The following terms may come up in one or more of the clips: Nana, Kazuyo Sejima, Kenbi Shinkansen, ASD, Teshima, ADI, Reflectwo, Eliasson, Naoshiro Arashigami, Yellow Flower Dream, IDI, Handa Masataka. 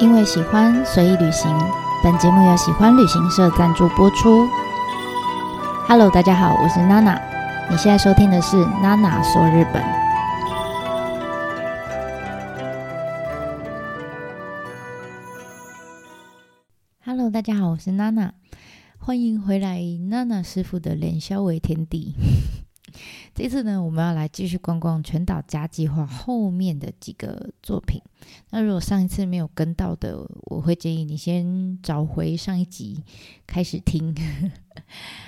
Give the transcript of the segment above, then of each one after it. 因为喜欢随意旅行。本节目由喜欢旅行社赞助播出。Hello， 大家好，我是 Nana。你现在收听的是 Nana 说日本。Hello， 大家好，我是 Nana， 欢迎回来 Nana 师傅的连销为天地。这次呢，我们要来继续逛逛全岛家计划后面的几个作品。那如果上一次没有跟到的，我会建议你先找回上一集开始听。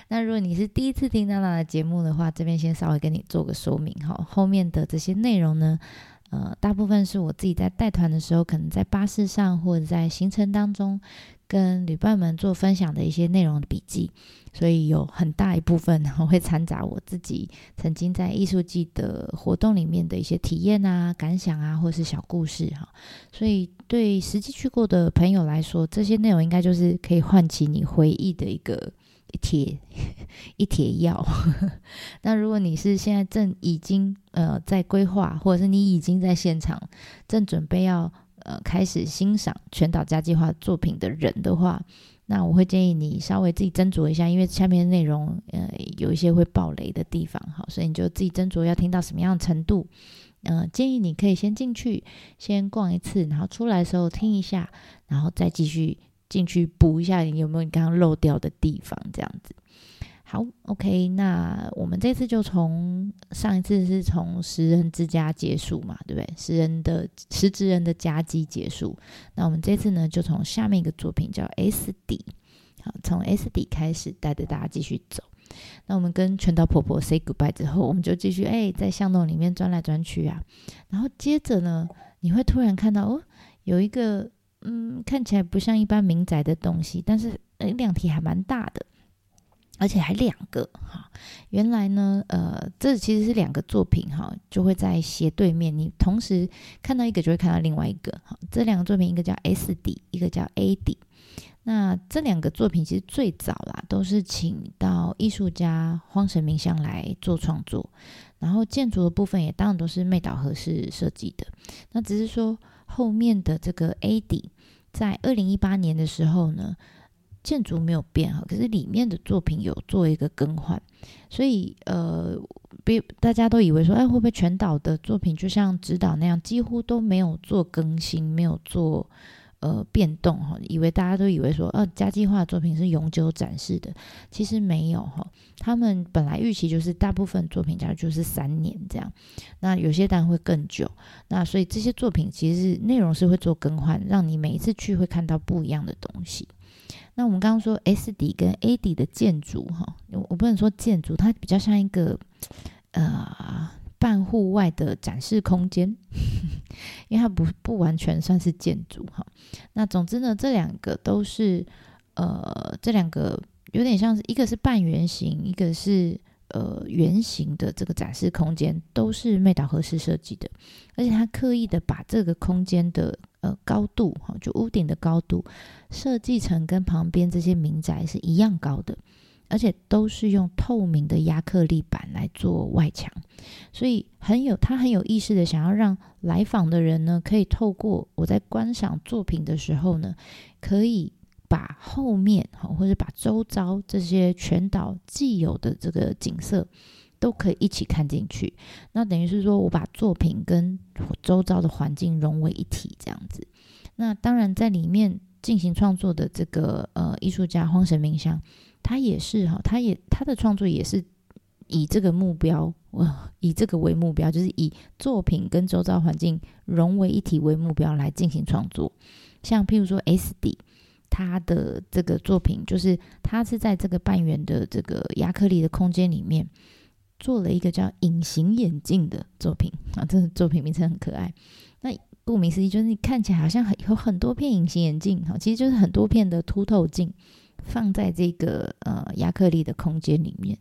那如果你是第一次听娜娜的节目的话，这边先稍微跟你做个说明。后面的这些内容呢，大部分是我自己在带团的时候，可能在巴士上或者在行程当中跟旅伴们做分享的一些内容的笔记，所以有很大一部分会掺杂我自己曾经在艺术季的活动里面的一些体验啊、感想啊，或是小故事哈。所以对实际去过的朋友来说，这些内容应该就是可以唤起你回忆的一帖药。那如果你是现在正已经在规划，或者是你已经在现场正准备要开始欣赏全岛家计划作品的人的话，那我会建议你稍微自己斟酌一下，因为下面的内容有一些会爆雷的地方，好，所以你就自己斟酌要听到什么样的程度。建议你可以先进去先逛一次，然后出来的时候听一下，然后再继续进去补一下你有没有你刚刚漏掉的地方，这样子。好 OK， 那我们这次就从上一次是从石人之家结束嘛，对不对？石之人的家计结束，那我们这次呢就从下面一个作品叫 ASD， 好，从 ASD 开始带着大家继续走。那我们跟全岛婆婆 say goodbye 之后，我们就继续在巷弄里面转来转去啊，然后接着呢你会突然看到有一个看起来不像一般民宅的东西，但是量体还蛮大的，而且还两个哈。原来呢，这其实是两个作品哈，就会在斜对面，你同时看到一个就会看到另外一个哈。这两个作品，一个叫 SD， 一个叫 AD。那这两个作品其实最早啦，都是请到艺术家荒神明香来做创作，然后建筑的部分也当然都是妹岛和世设计的。那只是说后面的这个 AD 在2018年的时候呢，建筑没有变，可是里面的作品有做一个更换，所以大家都以为说会不会全岛的作品就像直岛那样几乎都没有做更新，没有做变动，以为大家都以为说家计划的作品是永久展示的，其实没有他们本来预期就是大部分作品假如就是3年这样，那有些当然会更久，那所以这些作品其实内容是会做更换，让你每一次去会看到不一样的东西。那我们刚刚说 SD 跟 AD 的建筑我不能说建筑，它比较像一个半户外的展示空间，因为它不完全算是建筑哈。那总之呢，这两个都是这两个有点像是一个是半圆形，一个是圆形的这个展示空间，都是妹岛和世设计的，而且他刻意的把这个空间的高度就屋顶的高度设计成跟旁边这些民宅是一样高的。而且都是用透明的亚克力板来做外墙，所以他很有意识的想要让来访的人呢，可以透过我在观赏作品的时候呢，可以把后面或者把周遭这些全岛既有的这个景色都可以一起看进去，那等于是说我把作品跟周遭的环境融为一体这样子。那当然在里面进行创作的这个艺术家荒神明香，他也是他的创作也是以这个目标，以这个为目标，就是以作品跟周遭环境融为一体为目标来进行创作。像譬如说 SD， 他的这个作品就是他是在这个半圆的这个亚克力的空间里面做了一个叫隐形眼镜的作品啊，这个作品名称很可爱。那顾名思义，就是你看起来好像有很多片隐形眼镜，其实就是很多片的凸透镜放在这个亚克力的空间里面。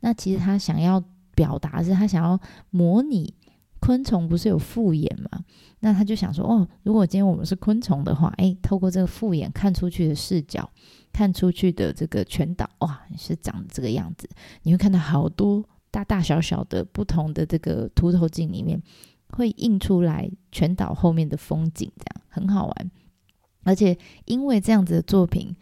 那其实他想要表达是他想要模拟昆虫，不是有复眼嘛？那他就想说如果今天我们是昆虫的话，透过这个复眼看出去的视角，看出去的这个全岛，哇，是长这个样子，你会看到好多大大小小的不同的这个凸透镜里面会映出来全岛后面的风景，这样很好玩。而且因为这样子的作品，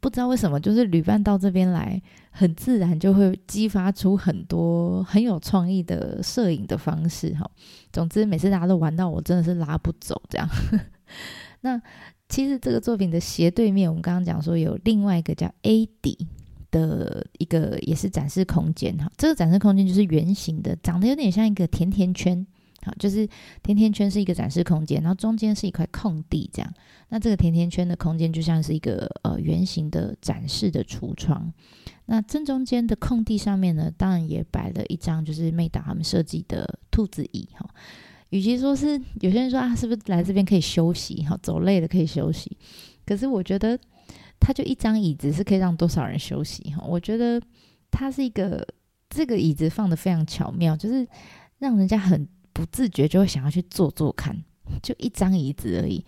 不知道为什么就是旅伴到这边来很自然就会激发出很多很有创意的摄影的方式。总之每次大家都玩到我真的是拉不走这样那其实这个作品的斜对面，我们刚刚讲说有另外一个叫 AD 的一个也是展示空间。这个展示空间就是圆形的，长得有点像一个甜甜圈，就是甜甜圈是一个展示空间，然后中间是一块空地这样。那这个甜甜圈的空间就像是一个圆形的展示的橱窗。那正中间的空地上面呢，当然也摆了一张就是妹达他们设计的兔子椅。与其说是有些人说啊，是不是来这边可以休息，走累了可以休息，可是我觉得它就一张椅子是可以让多少人休息。我觉得它是一个，这个椅子放得非常巧妙，就是让人家很不自觉就会想要去坐坐看，就一张椅子而已，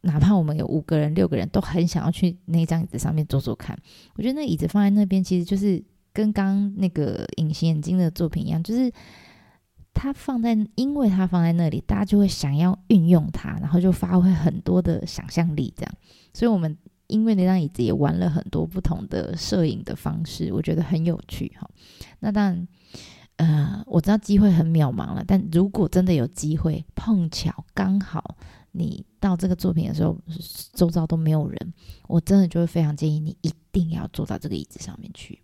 哪怕我们有5个人6个人都很想要去那张椅子上面坐坐看。我觉得那椅子放在那边其实就是跟刚刚那个隐形眼镜的作品一样，就是它放在，因为它放在那里，大家就会想要运用它，然后就发挥很多的想象力这样。所以我们因为那张椅子也玩了很多不同的摄影的方式，我觉得很有趣。那当然我知道机会很渺茫了，但如果真的有机会，碰巧刚好你到这个作品的时候周遭都没有人，我真的就会非常建议你一定要坐到这个椅子上面去。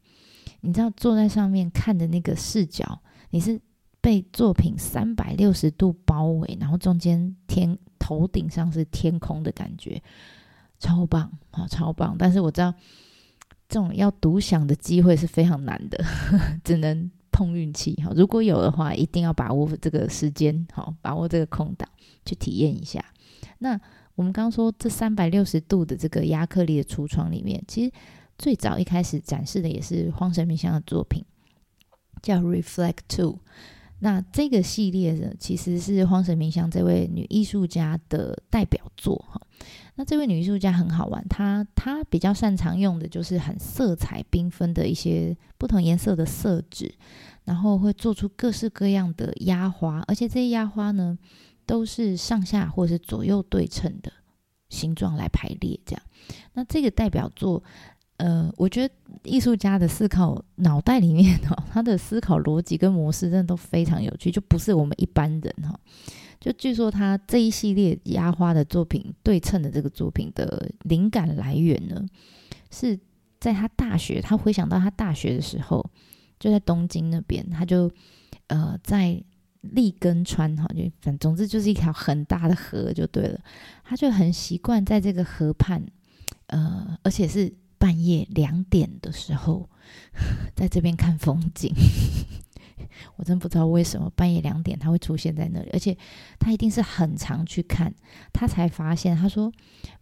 你知道坐在上面看的那个视角，你是被作品360度包围，然后中间头顶上是天空的感觉，超棒，超棒。但是我知道这种要独享的机会是非常难的只能碰运气。如果有的话一定要把握这个时间，把握这个空档去体验一下。那我们刚刚说这360度的这个亚克力的橱窗里面，其实最早一开始展示的也是荒神明香的作品叫 Reflectwo。 那这个系列呢，其实是荒神明香这位女艺术家的代表作。那这位女艺术家很好玩，她比较擅长用的就是很色彩缤纷的一些不同颜色的色纸，然后会做出各式各样的压花，而且这些压花呢都是上下或是左右对称的形状来排列这样。那这个代表作我觉得艺术家的思考脑袋里面他的思考逻辑跟模式真的都非常有趣，就不是我们一般人就据说他这一系列压花的作品，对称的这个作品的灵感来源呢，是在他大学，他回想到他大学的时候，就在东京那边，他就在立根川，总之就是一条很大的河就对了，他就很习惯在这个河畔而且是半夜2点的时候在这边看风景我真不知道为什么半夜2点他会出现在那里，而且他一定是很常去看。他才发现，他说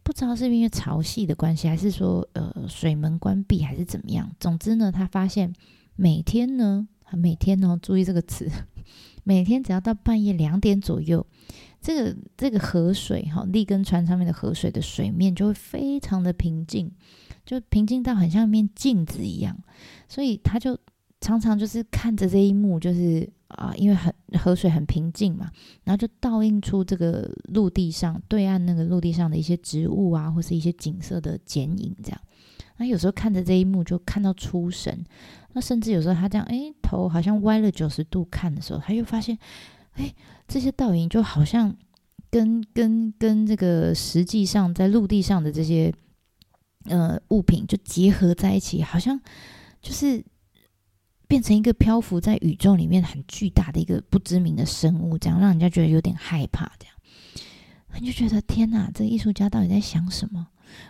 不知道是因为潮汐的关系，还是说水门关闭还是怎么样，总之呢他发现每天注意这个词，每天只要到半夜2点左右，这个河水立根川上面的河水的水面就会非常的平静，就平静到很像一面镜子一样。所以他就常常就是看着这一幕，就是因为河水很平静嘛，然后就倒映出这个陆地上对岸那个陆地上的一些植物啊，或是一些景色的剪影这样。那有时候看着这一幕就看到出神，那甚至有时候他这样头好像歪了90度看的时候，他就发现这些倒影就好像跟这个实际上在陆地上的这些物品就结合在一起，好像就是变成一个漂浮在宇宙里面很巨大的一个不知名的生物这样，让人家觉得有点害怕这样。你就觉得天哪，这个艺术家到底在想什么？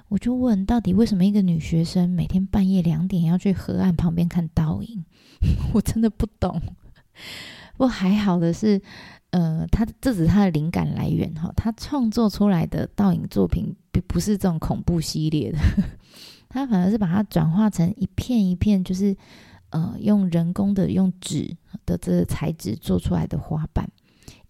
我就问，到底为什么一个女学生每天半夜2点要去河岸旁边看倒影我真的不懂。不过还好的是这只是他的灵感来源，他创作出来的倒影作品不是这种恐怖系列的他反而是把它转化成一片一片，就是用人工的用纸的这个材质做出来的花瓣，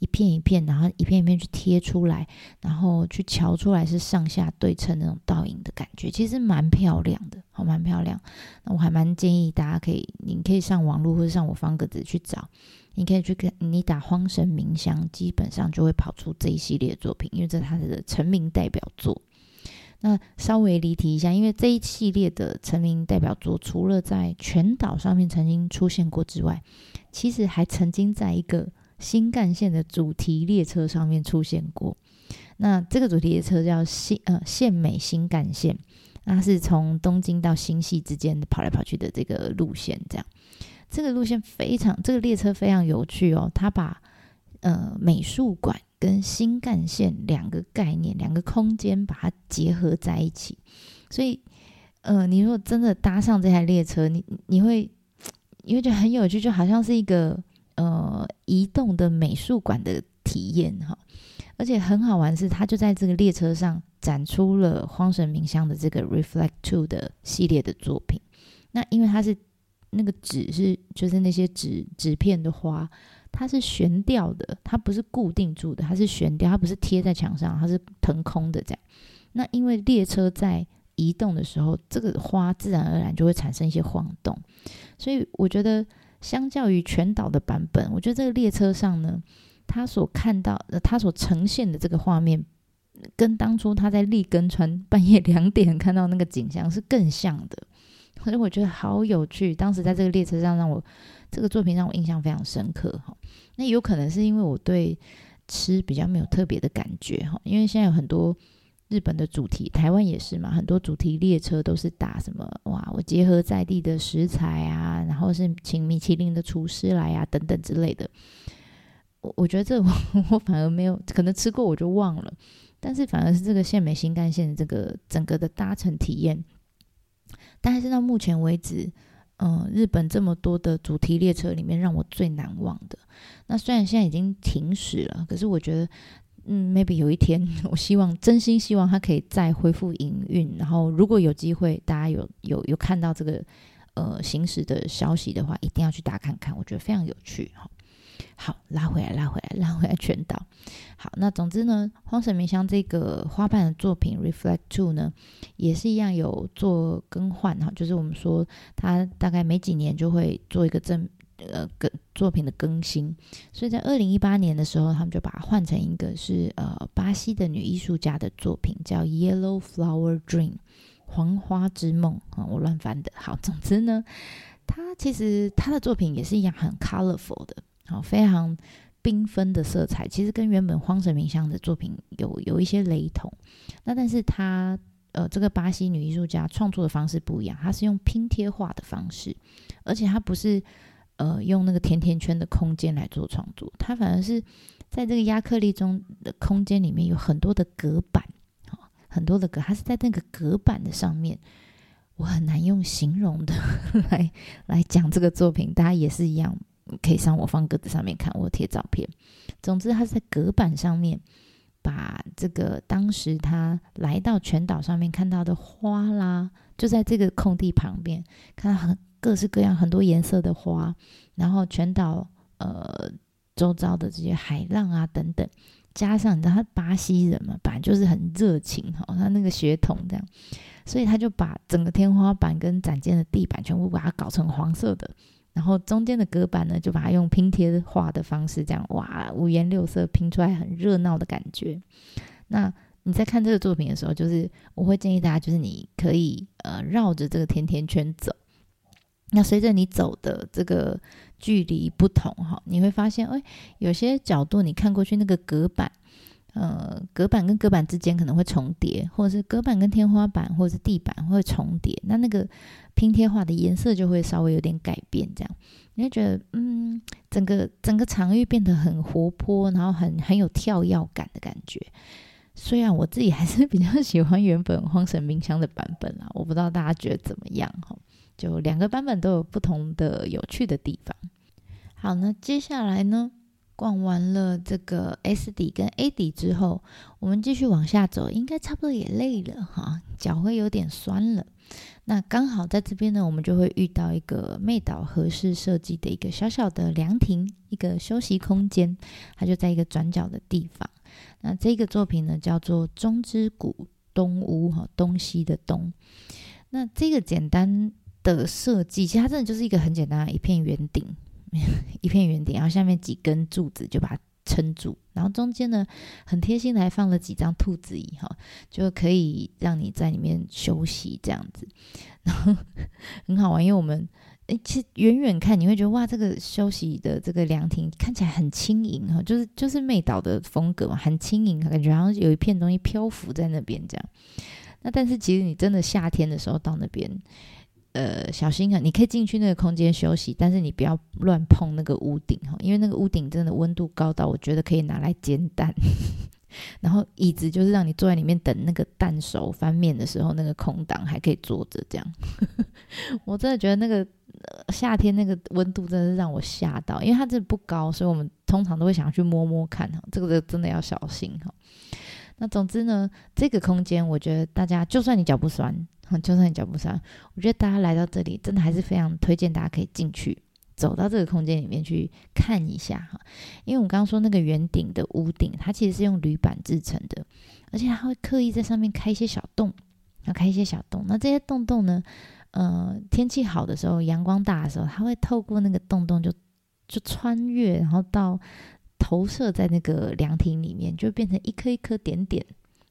一片一片，然后一片一片去贴出来，然后去瞧出来是上下对称那种倒影的感觉，其实蛮漂亮的，蛮漂亮。那我还蛮建议大家你可以上网络或者上我方格子去找你可以去看，你打荒神冥想基本上就会跑出这一系列作品，因为这是他的成名代表作。那稍微离题一下，因为这一系列的成名代表作除了在全岛上面曾经出现过之外，其实还曾经在一个新干线的主题列车上面出现过。那这个主题列车叫县美新干线，它是从东京到新系之间跑来跑去的这个路线，这样这个路线非常，这个列车非常有趣哦。它把美术馆跟新干线两个概念、两个空间把它结合在一起，所以你如果真的搭上这台列车，你会觉得很有趣，就好像是一个移动的美术馆的体验哈。而且很好玩的是，它就在这个列车上展出了荒神冥想的这个 Reflectwo 的系列的作品。那因为它是那个纸是就是那些纸片的花，它是悬吊的，它不是固定住的，它是悬吊，它不是贴在墙上，它是腾空的这样。那因为列车在移动的时候，这个花自然而然就会产生一些晃动，所以我觉得相较于全岛的版本，我觉得这个列车上呢，他所看到他所呈现的这个画面，跟当初他在立根川半夜2点看到那个景象是更像的，所以我觉得好有趣。当时在这个列车上，这个作品让我印象非常深刻。那有可能是因为我对吃比较没有特别的感觉，因为现在有很多日本的主题，台湾也是嘛，很多主题列车都是打什么哇，我结合在地的食材啊，然后是请米其林的厨师来啊等等之类的。我觉得这我反而没有，可能吃过我就忘了，但是反而是这个县美新干线这个整个的搭乘体验，但是到目前为止日本这么多的主题列车里面让我最难忘的。那虽然现在已经停驶了，可是我觉得maybe 有一天，我真心希望它可以再恢复营运，然后如果有机会大家有看到这个行驶的消息的话，一定要去打看看，我觉得非常有趣。好，拉回来全岛。好，那总之呢，荒神冥想这个花瓣的作品 Reflectwo 呢，也是一样有做更换，就是我们说它大概每几年就会做一个作品的更新，所以在2018年的时候，他们就把它换成一个是巴西的女艺术家的作品，叫 Yellow Flower Dream 黄花之梦、我乱翻的。好，总之呢，其实他的作品也是一样很 colorful 的，好，非常缤纷的色彩，其实跟原本荒神冥想的作品有一些雷同。那但是他这个巴西女艺术家创作的方式不一样，她是用拼贴画的方式，而且她不是用那个甜甜圈的空间来做创作，它反而是在这个亚克力中的空间里面有很多的隔板，很多的隔，它是在那个隔板的上面，我很难用形容的来讲这个作品，大家也是一样，可以上我方格子上面看，我有贴照片。总之，它是在隔板上面把这个当时他来到全岛上面看到的花啦，就在这个空地旁边看到各式各样很多颜色的花，然后全岛周遭的这些海浪啊等等，加上你知道他巴西人嘛，本来就是很热情他那个血统这样，所以他就把整个天花板跟展间的地板全部把它搞成黄色的，然后中间的隔板呢就把它用拼贴画的方式这样哇五颜六色拼出来，很热闹的感觉。那你在看这个作品的时候，就是我会建议大家，就是你可以绕着这个甜甜圈走，那随着你走的这个距离不同，你会发现有些角度你看过去那个隔板隔板跟隔板之间可能会重叠，或者是隔板跟天花板或者是地板会重叠，那个拼贴画的颜色就会稍微有点改变，这样你会觉得整个场域变得很活泼，然后很有跳跃感的感觉。虽然我自己还是比较喜欢原本荒神冥想的版本啦，我不知道大家觉得怎么样，就两个版本都有不同的有趣的地方。好，那接下来呢，逛完了这个 SD 跟 AD 之后，我们继续往下走，应该差不多也累了哈，脚会有点酸了。那刚好在这边呢，我们就会遇到一个妹岛和世设计的一个小小的凉亭，一个休息空间，它就在一个转角的地方。那这个作品呢叫做中之谷东屋，东西的东。那这个简单的设计，其实它真的就是一个很简单的一片圆顶，一片圆顶，然后下面几根柱子就把它撑住，然后中间呢很贴心的还放了几张兔子椅，就可以让你在里面休息这样子。然后很好玩，因为我们其实远远看你会觉得哇，这个休息的这个凉亭看起来很轻盈，就是妹岛的风格嘛，很轻盈，感觉好像有一片东西漂浮在那边这样。那但是其实你真的夏天的时候到那边小心啊！你可以进去那个空间休息，但是你不要乱碰那个屋顶，因为那个屋顶真的温度高到我觉得可以拿来煎蛋然后椅子就是让你坐在里面等那个蛋熟翻面的时候，那个空档还可以坐着这样我真的觉得那个夏天那个温度真的是让我吓到，因为它真的不高，所以我们通常都会想要去摸摸看，这个真的要小心。那总之呢，这个空间我觉得大家就算你脚不酸，我觉得大家来到这里真的还是非常推荐大家可以进去走到这个空间里面去看一下，因为我们刚刚说那个圆顶的屋顶它其实是用铝板制成的，而且它会刻意在上面开一些小洞，那这些洞洞呢天气好的时候，阳光大的时候，它会透过那个洞洞就穿越，然后到投射在那个凉亭里面，就变成一颗一颗点点，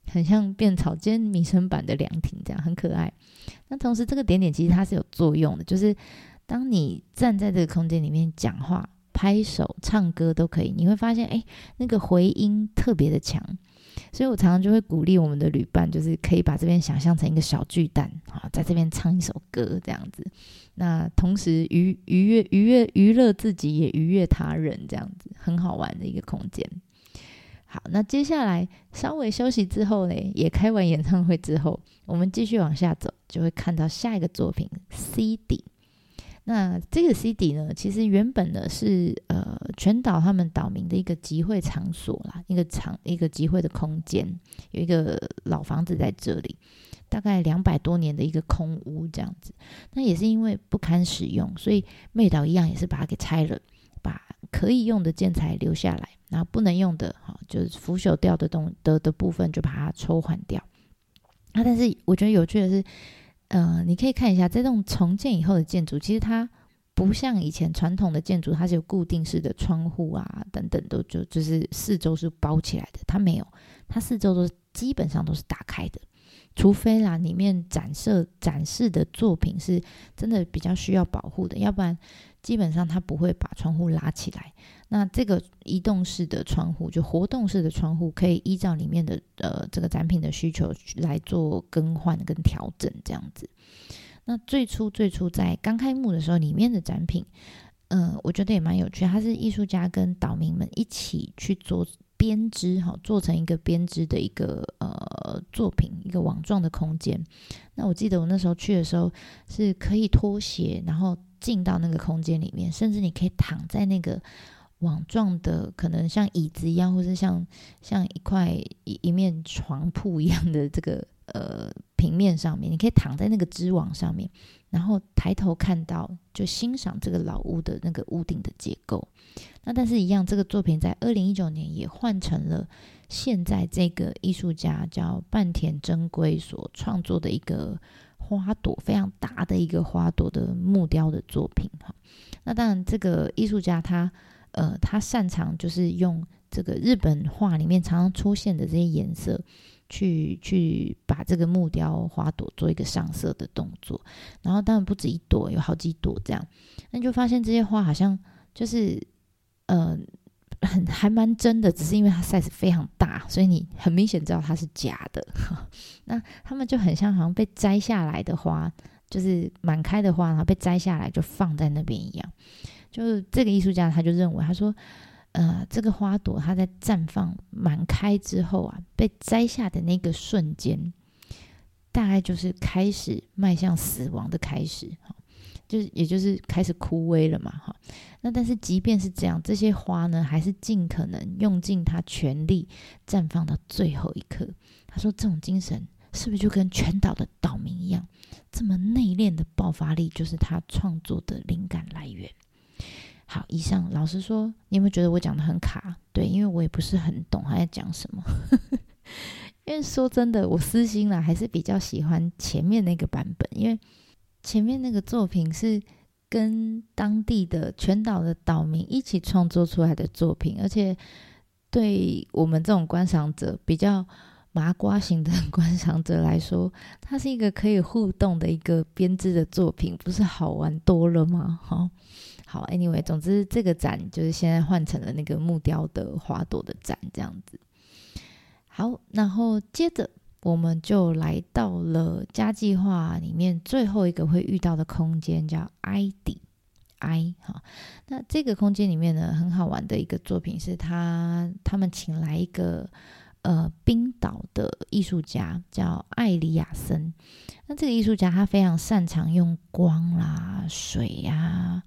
很像变草间弥生版的凉亭这样，很可爱。那同时这个点点其实它是有作用的，就是当你站在这个空间里面讲话、拍手、唱歌都可以，你会发现那个回音特别的强。所以我常常就会鼓励我们的旅伴，就是可以把这边想象成一个小巨蛋，在这边唱一首歌这样子，那同时娱乐自己也愉悦他人，这样子很好玩的一个空间。好，那接下来稍微休息之后呢，也开完演唱会之后，我们继续往下走，就会看到下一个作品 C 底。那这个 C 底呢，其实原本呢是全岛他们岛民的一个集会场所啦，一个集会的空间，有一个老房子在这里，大概200多年的一个空屋这样子。那也是因为不堪使用，所以妹岛一样也是把它给拆了，把可以用的建材留下来，然后不能用的就是腐朽掉的部分就把它抽换掉。那但是我觉得有趣的是，你可以看一下这栋重建以后的建筑，其实它不像以前传统的建筑，它是有固定式的窗户啊等等，都就是四周是包起来的，它没有，它四周都基本上都是打开的，除非啦里面展示的作品是真的比较需要保护的，要不然基本上它不会把窗户拉起来。那这个移动式的窗户，就活动式的窗户，可以依照里面的这个展品的需求来做更换跟调整这样子。那最初在刚开幕的时候，里面的展品我觉得也蛮有趣，它是艺术家跟岛民们一起去做编织，做成一个编织的一个作品，一个网状的空间。那我记得我那时候去的时候是可以脱鞋然后进到那个空间里面，甚至你可以躺在那个网状的可能像椅子一样，或是像一面床铺一样的这个平面上面，你可以躺在那个织网上面，然后抬头看到，就欣赏这个老屋的那个屋顶的结构。那但是一样，这个作品在2019年也换成了现在这个艺术家叫半田真圭所创作的一个花朵，非常大的一个花朵的木雕的作品。那当然这个艺术家他擅长就是用这个日本画里面常常出现的这些颜色去把这个木雕花朵做一个上色的动作，然后当然不止一朵，有好几朵这样。那你就发现这些花好像就是还蛮真的，只是因为它 size 非常大，所以你很明显知道它是假的那它们就很像好像被摘下来的花，就是满开的花然后被摘下来就放在那边一样。就这个艺术家他就认为，他说这个花朵它在绽放满开之后啊，被摘下的那个瞬间，大概就是开始迈向死亡的开始，也就是开始枯萎了嘛。那但是即便是这样，这些花呢还是尽可能用尽它全力绽放到最后一刻。他说这种精神是不是就跟全岛的岛民一样，这么内敛的爆发力就是他创作的灵感来源。好，以上老实说，你有没有觉得我讲的很卡？对，因为我也不是很懂他在讲什么因为说真的，我私心啦还是比较喜欢前面那个版本，因为前面那个作品是跟当地的全岛的岛民一起创作出来的作品，而且对我们这种观赏者，比较麻瓜型的观赏者来说，它是一个可以互动的一个编织的作品，不是好玩多了吗？好 anyway， 总之这个展就是现在换成了那个木雕的花朵的展这样子。好，然后接着我们就来到了家计划里面最后一个会遇到的空间，叫 IDI。 那这个空间里面呢，很好玩的一个作品是他们请来一个冰岛的艺术家叫艾里亚森。那这个艺术家他非常擅长用光啦、水啊、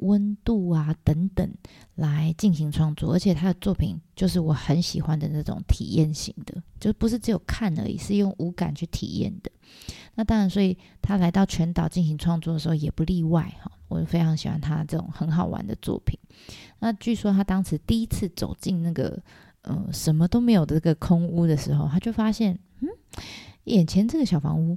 温度啊等等来进行创作，而且他的作品就是我很喜欢的那种体验型的，就不是只有看而已，是用五感去体验的。那当然，所以他来到全岛进行创作的时候也不例外，我非常喜欢他这种很好玩的作品。那据说他当时第一次走进那个什么都没有的这个空屋的时候，他就发现眼前这个小房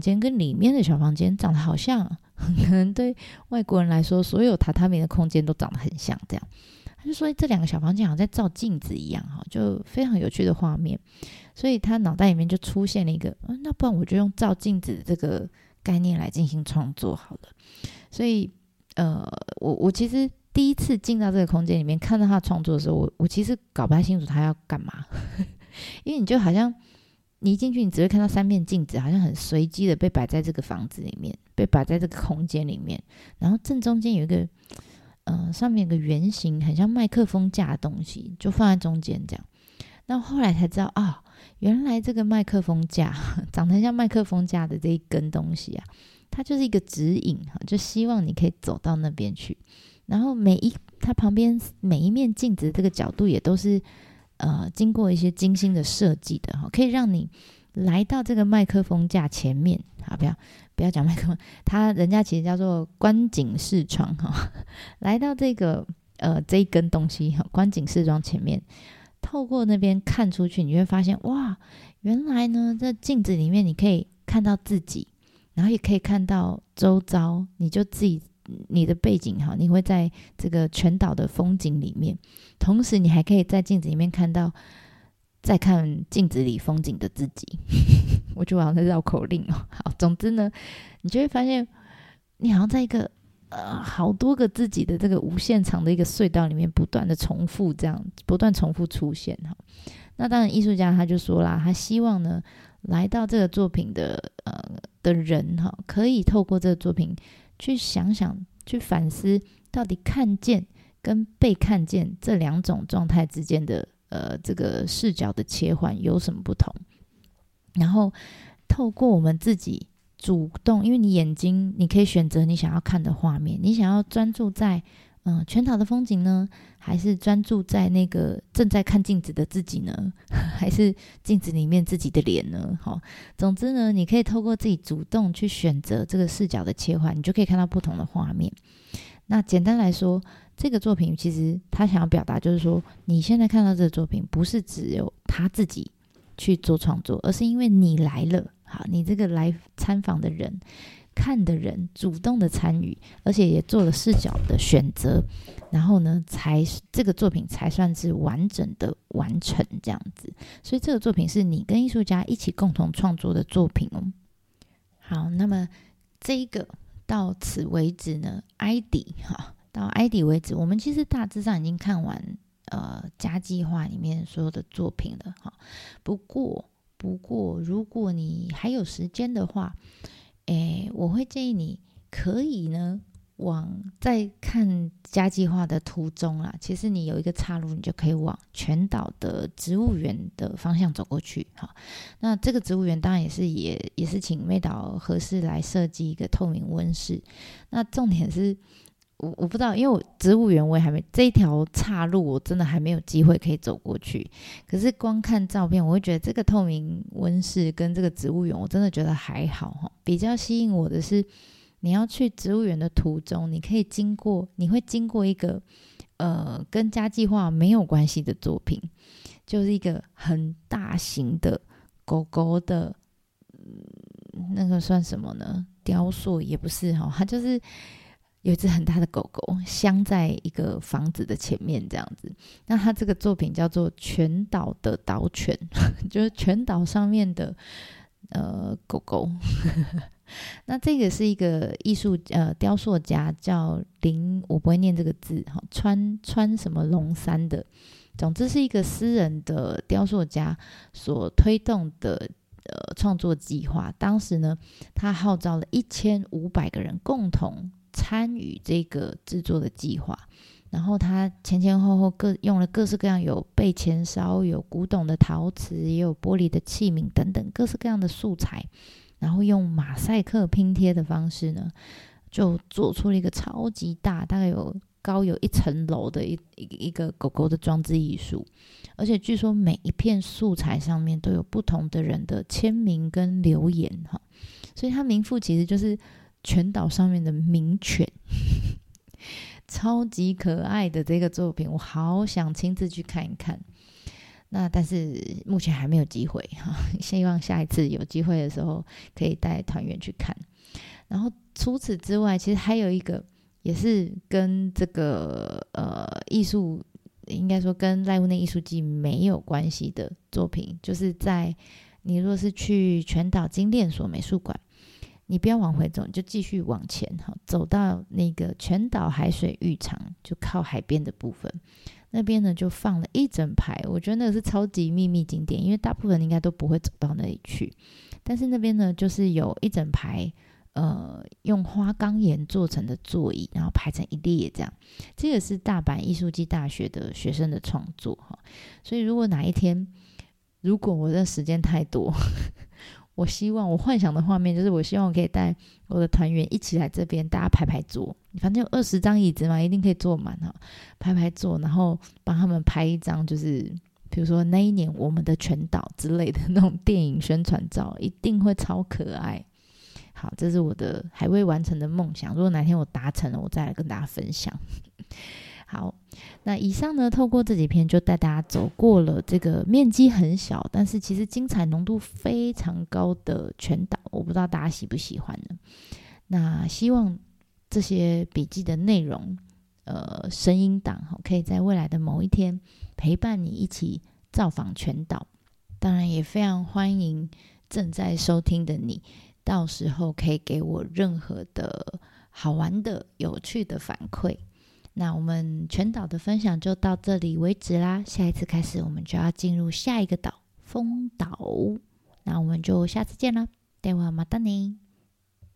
间跟里面的小房间长得好像啊，可能对外国人来说，所有榻榻米的空间都长得很像这样。他就说这两个小房间好像在照镜子一样，就非常有趣的画面。所以他脑袋里面就出现了一个，那不然我就用照镜子这个概念来进行创作好了。所以我其实第一次进到这个空间里面看到他创作的时候，我其实搞不太清楚他要干嘛因为你就好像你一进去你只会看到三面镜子，好像很随机的被摆在这个房子里面，被摆在这个空间里面，然后正中间有一个上面有个圆形很像麦克风架的东西就放在中间这样。那后来才知道原来这个麦克风架长得很像麦克风架的这一根东西啊，它就是一个指引，就希望你可以走到那边去。然后它旁边每一面镜子这个角度也都是经过一些精心的设计的，可以让你来到这个麦克风架前面。好，不要讲麦克风，人家其实叫做观景视窗，来到这个这一根东西观景视窗前面，透过那边看出去，你会发现哇，原来呢这镜子里面你可以看到自己，然后也可以看到周遭，你就自己你的背景，你会在这个全岛的风景里面，同时你还可以在镜子里面看到在看镜子里风景的自己我就好像在绕口令好，总之呢你就会发现你好像在一个好多个自己的这个无限长的一个隧道里面不断的重复，这样不断重复出现。那当然艺术家他就说啦，他希望呢来到这个作品的人可以透过这个作品去想想，去反思到底看见跟被看见这两种状态之间的这个视角的切换有什么不同，然后透过我们自己主动，因为你眼睛你可以选择你想要看的画面，你想要专注在全岛的风景呢，还是专注在那个正在看镜子的自己呢，还是镜子里面自己的脸呢？总之呢你可以透过自己主动去选择这个视角的切换，你就可以看到不同的画面。那简单来说，这个作品其实他想要表达就是说，你现在看到这个作品不是只有他自己去做创作，而是因为你来了，好，你这个来参访的人看的人主动的参与，而且也做了视角的选择，然后呢这个作品才算是完整的完成这样子。所以这个作品是你跟艺术家一起共同创作的作品哦。好，那么这一个到此为止呢 ID 到 ID 为止，我们其实大致上已经看完家计划里面所有的作品了。不过如果你还有时间的话，我会建议你可以呢在看家计划的途中啦，其实你有一个岔路，你就可以往全岛的植物园的方向走过去。好，那这个植物园当然也是请妹岛和世来设计一个透明温室。那重点是我不知道，因为我植物园我也还没，这一条岔路我真的还没有机会可以走过去，可是光看照片我会觉得这个透明温室跟这个植物园我真的觉得还好。比较吸引我的是，你要去植物园的途中你会经过一个跟家计划没有关系的作品，就是一个很大型的狗狗的那个算什么呢，雕塑也不是哈，它就是有一只很大的狗狗镶在一个房子的前面这样子。那它这个作品叫做全岛的岛犬，就是全岛上面的狗狗。那这个是一个艺术雕塑家叫林，我不会念这个字，川什么龙山的，总之是一个私人的雕塑家所推动的创作计划。当时呢，他号召了1500个人共同参与这个制作的计划，然后他前后后用了各式各样，有被钱烧，有古董的陶瓷，也有玻璃的器皿等等各式各样的素材，然后用马赛克拼贴的方式呢，就做出了一个超级大，大概有一层楼的一个狗狗的装置艺术。而且据说每一片素材上面都有不同的人的签名跟留言哈，所以它名副其实就是全岛上面的名犬。超级可爱的这个作品，我好想亲自去看一看。那但是目前还没有机会，希望下一次有机会的时候可以带团员去看。然后除此之外，其实还有一个也是跟这个艺术，应该说跟濑户内艺术季没有关系的作品，就是在你若是去全岛精炼所美术馆，你不要往回走，你就继续往前走到那个全岛海水浴场，就靠海边的部分，那边呢就放了一整排，我觉得那个是超级秘密景点，因为大部分应该都不会走到那里去。但是那边呢就是有一整排用花岗岩做成的座椅，然后排成一列这样。这个是大阪艺术技大学的学生的创作，所以如果哪一天，如果我的时间太多，我希望我幻想的画面就是，我希望我可以带我的团员一起来这边，大家排排坐，反正有20张椅子嘛，一定可以坐满哈，排排坐，然后帮他们拍一张，就是比如说那一年我们的全岛之类的那种电影宣传照，一定会超可爱。好，这是我的还未完成的梦想，如果哪天我达成了，我再来跟大家分享。好，那以上呢，透过这几篇就带大家走过了这个面积很小，但是其实精彩浓度非常高的全岛，我不知道大家喜不喜欢呢。那希望这些笔记的内容，声音档可以在未来的某一天陪伴你一起造访全岛。当然也非常欢迎正在收听的你，到时候可以给我任何的好玩的、有趣的反馈。那我们全岛的分享就到这里为止啦，下一次开始我们就要进入下一个岛，丰岛。那我们就下次见啦，ではまたね。